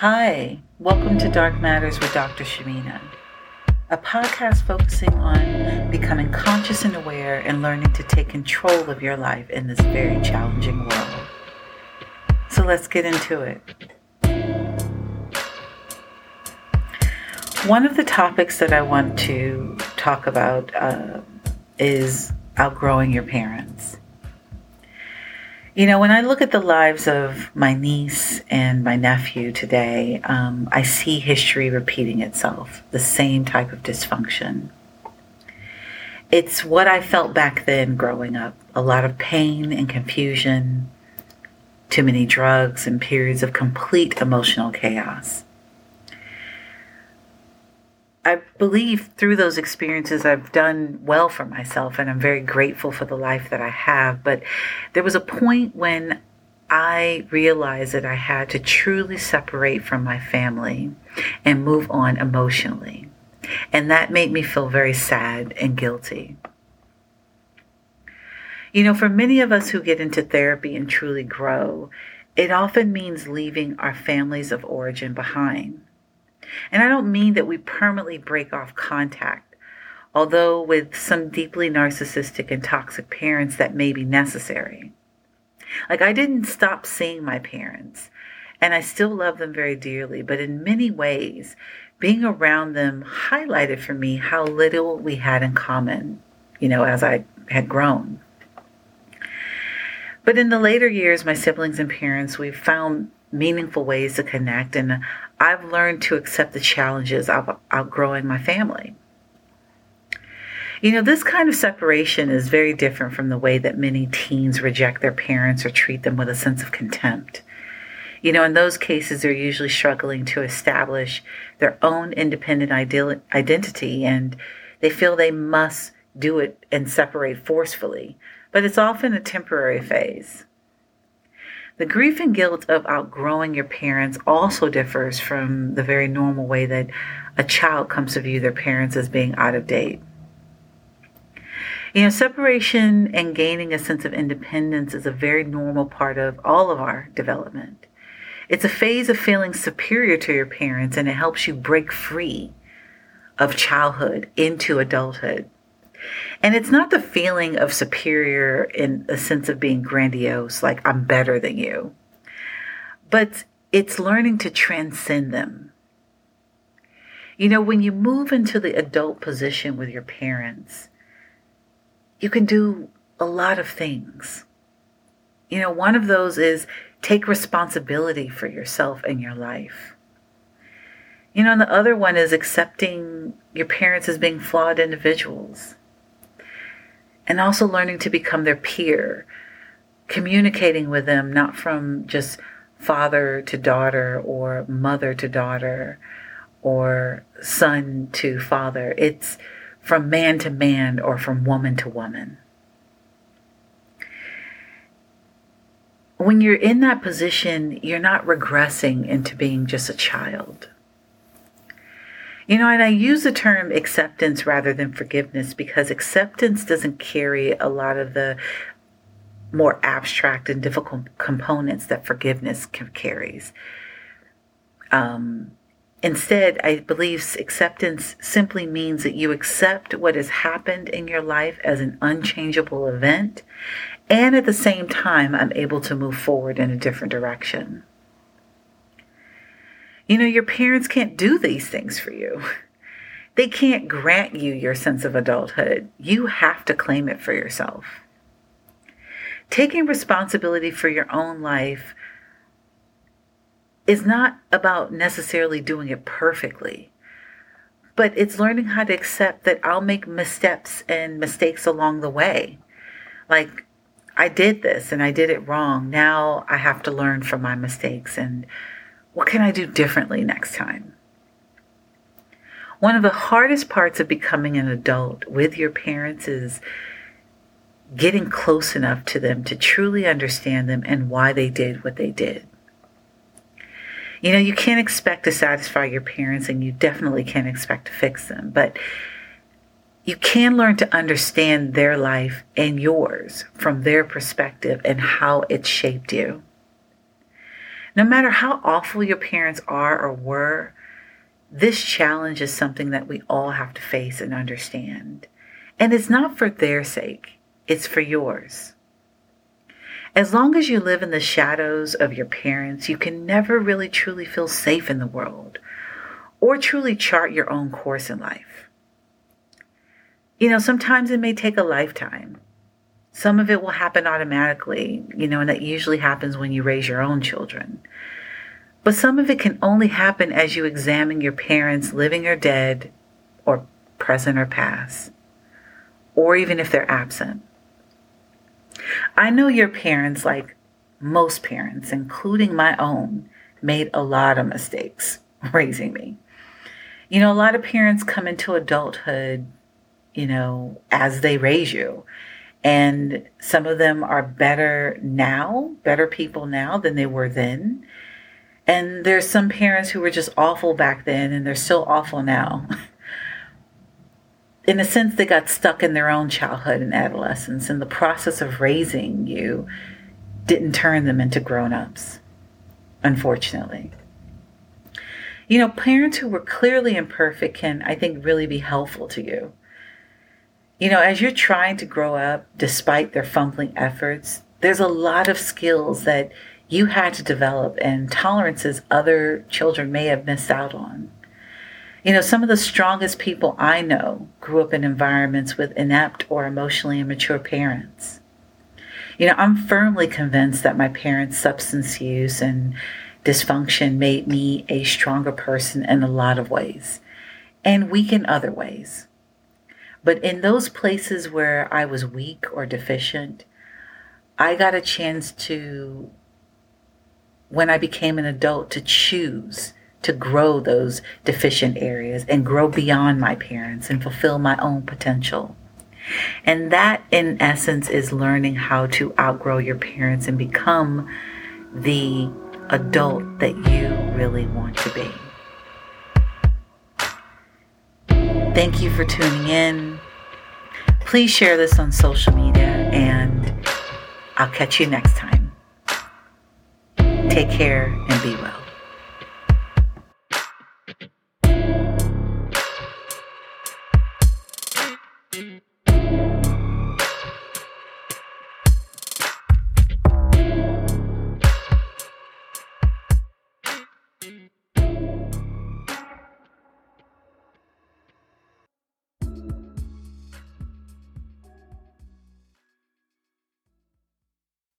Hi, welcome to Dark Matters with Dr. Shemina, a podcast focusing on becoming conscious and aware and learning to take control of your life in this very challenging world. So let's get into it. One of the topics that I want to talk about is outgrowing your parents. You know, when I look at the lives of my niece and my nephew today, I see history repeating itself, the same type of dysfunction. It's what I felt back then growing up, a lot of pain and confusion, too many drugs and periods of complete emotional chaos. I believe through those experiences I've done well for myself, and I'm very grateful for the life that I have. But there was a point when I realized that I had to truly separate from my family and move on emotionally. And that made me feel very sad and guilty. You know, for many of us who get into therapy and truly grow, it often means leaving our families of origin behind. And I don't mean that we permanently break off contact, although with some deeply narcissistic and toxic parents that may be necessary. Like, I didn't stop seeing my parents, and I still love them very dearly, but in many ways, being around them highlighted for me how little we had in common, you know, as I had grown. But in the later years, my siblings and parents, we found meaningful ways to connect, and I've learned to accept the challenges of outgrowing my family. You know, this kind of separation is very different from the way that many teens reject their parents or treat them with a sense of contempt. You know, in those cases, they're usually struggling to establish their own independent identity, and they feel they must do it and separate forcefully. But it's often a temporary phase. The grief and guilt of outgrowing your parents also differs from the very normal way that a child comes to view their parents as being out of date. You know, separation and gaining a sense of independence is a very normal part of all of our development. It's a phase of feeling superior to your parents, and it helps you break free of childhood into adulthood. And it's not the feeling of superior in a sense of being grandiose, like I'm better than you, but it's learning to transcend them. You know, when you move into the adult position with your parents, you can do a lot of things. You know, one of those is take responsibility for yourself and your life. You know, and the other one is accepting your parents as being flawed individuals. And also learning to become their peer, communicating with them, not from just father to daughter or mother to daughter or son to father. It's from man to man or from woman to woman. When you're in that position, you're not regressing into being just a child. You know, and I use the term acceptance rather than forgiveness because acceptance doesn't carry a lot of the more abstract and difficult components that forgiveness carries. Instead, I believe acceptance simply means that you accept what has happened in your life as an unchangeable event, and at the same time, I'm able to move forward in a different direction. You know, your parents can't do these things for you. They can't grant you your sense of adulthood. You have to claim it for yourself. Taking responsibility for your own life is not about necessarily doing it perfectly, but it's learning how to accept that I'll make missteps and mistakes along the way. Like, I did this and I did it wrong. Now I have to learn from my mistakes and what can I do differently next time? One of the hardest parts of becoming an adult with your parents is getting close enough to them to truly understand them and why they did what they did. You know, you can't expect to satisfy your parents, and you definitely can't expect to fix them, but you can learn to understand their life and yours from their perspective and how it shaped you. No matter how awful your parents are or were, this challenge is something that we all have to face and understand. And it's not for their sake, it's for yours. As long as you live in the shadows of your parents, you can never really truly feel safe in the world or truly chart your own course in life. You know, sometimes it may take a lifetime. Some of it will happen automatically, and that usually happens when you raise your own children. But some of it can only happen as you examine your parents, living or dead, or present or past, or even if they're absent. I know your parents, like most parents, including my own, made a lot of mistakes raising me. A lot of parents come into adulthood, as they raise you. And some of them are better people now than they were then. And there's some parents who were just awful back then, and they're still awful now. In a sense, they got stuck in their own childhood and adolescence, and the process of raising you didn't turn them into grown-ups, unfortunately. Parents who were clearly imperfect can, I think, really be helpful to you. As you're trying to grow up, despite their fumbling efforts, there's a lot of skills that you had to develop and tolerances other children may have missed out on. Some of the strongest people I know grew up in environments with inept or emotionally immature parents. I'm firmly convinced that my parents' substance use and dysfunction made me a stronger person in a lot of ways, and weak in other ways. But in those places where I was weak or deficient, I got a chance to, when I became an adult, to choose to grow those deficient areas and grow beyond my parents and fulfill my own potential. And that, in essence, is learning how to outgrow your parents and become the adult that you really want to be. Thank you for tuning in. Please share this on social media, and I'll catch you next time. Take care and be well.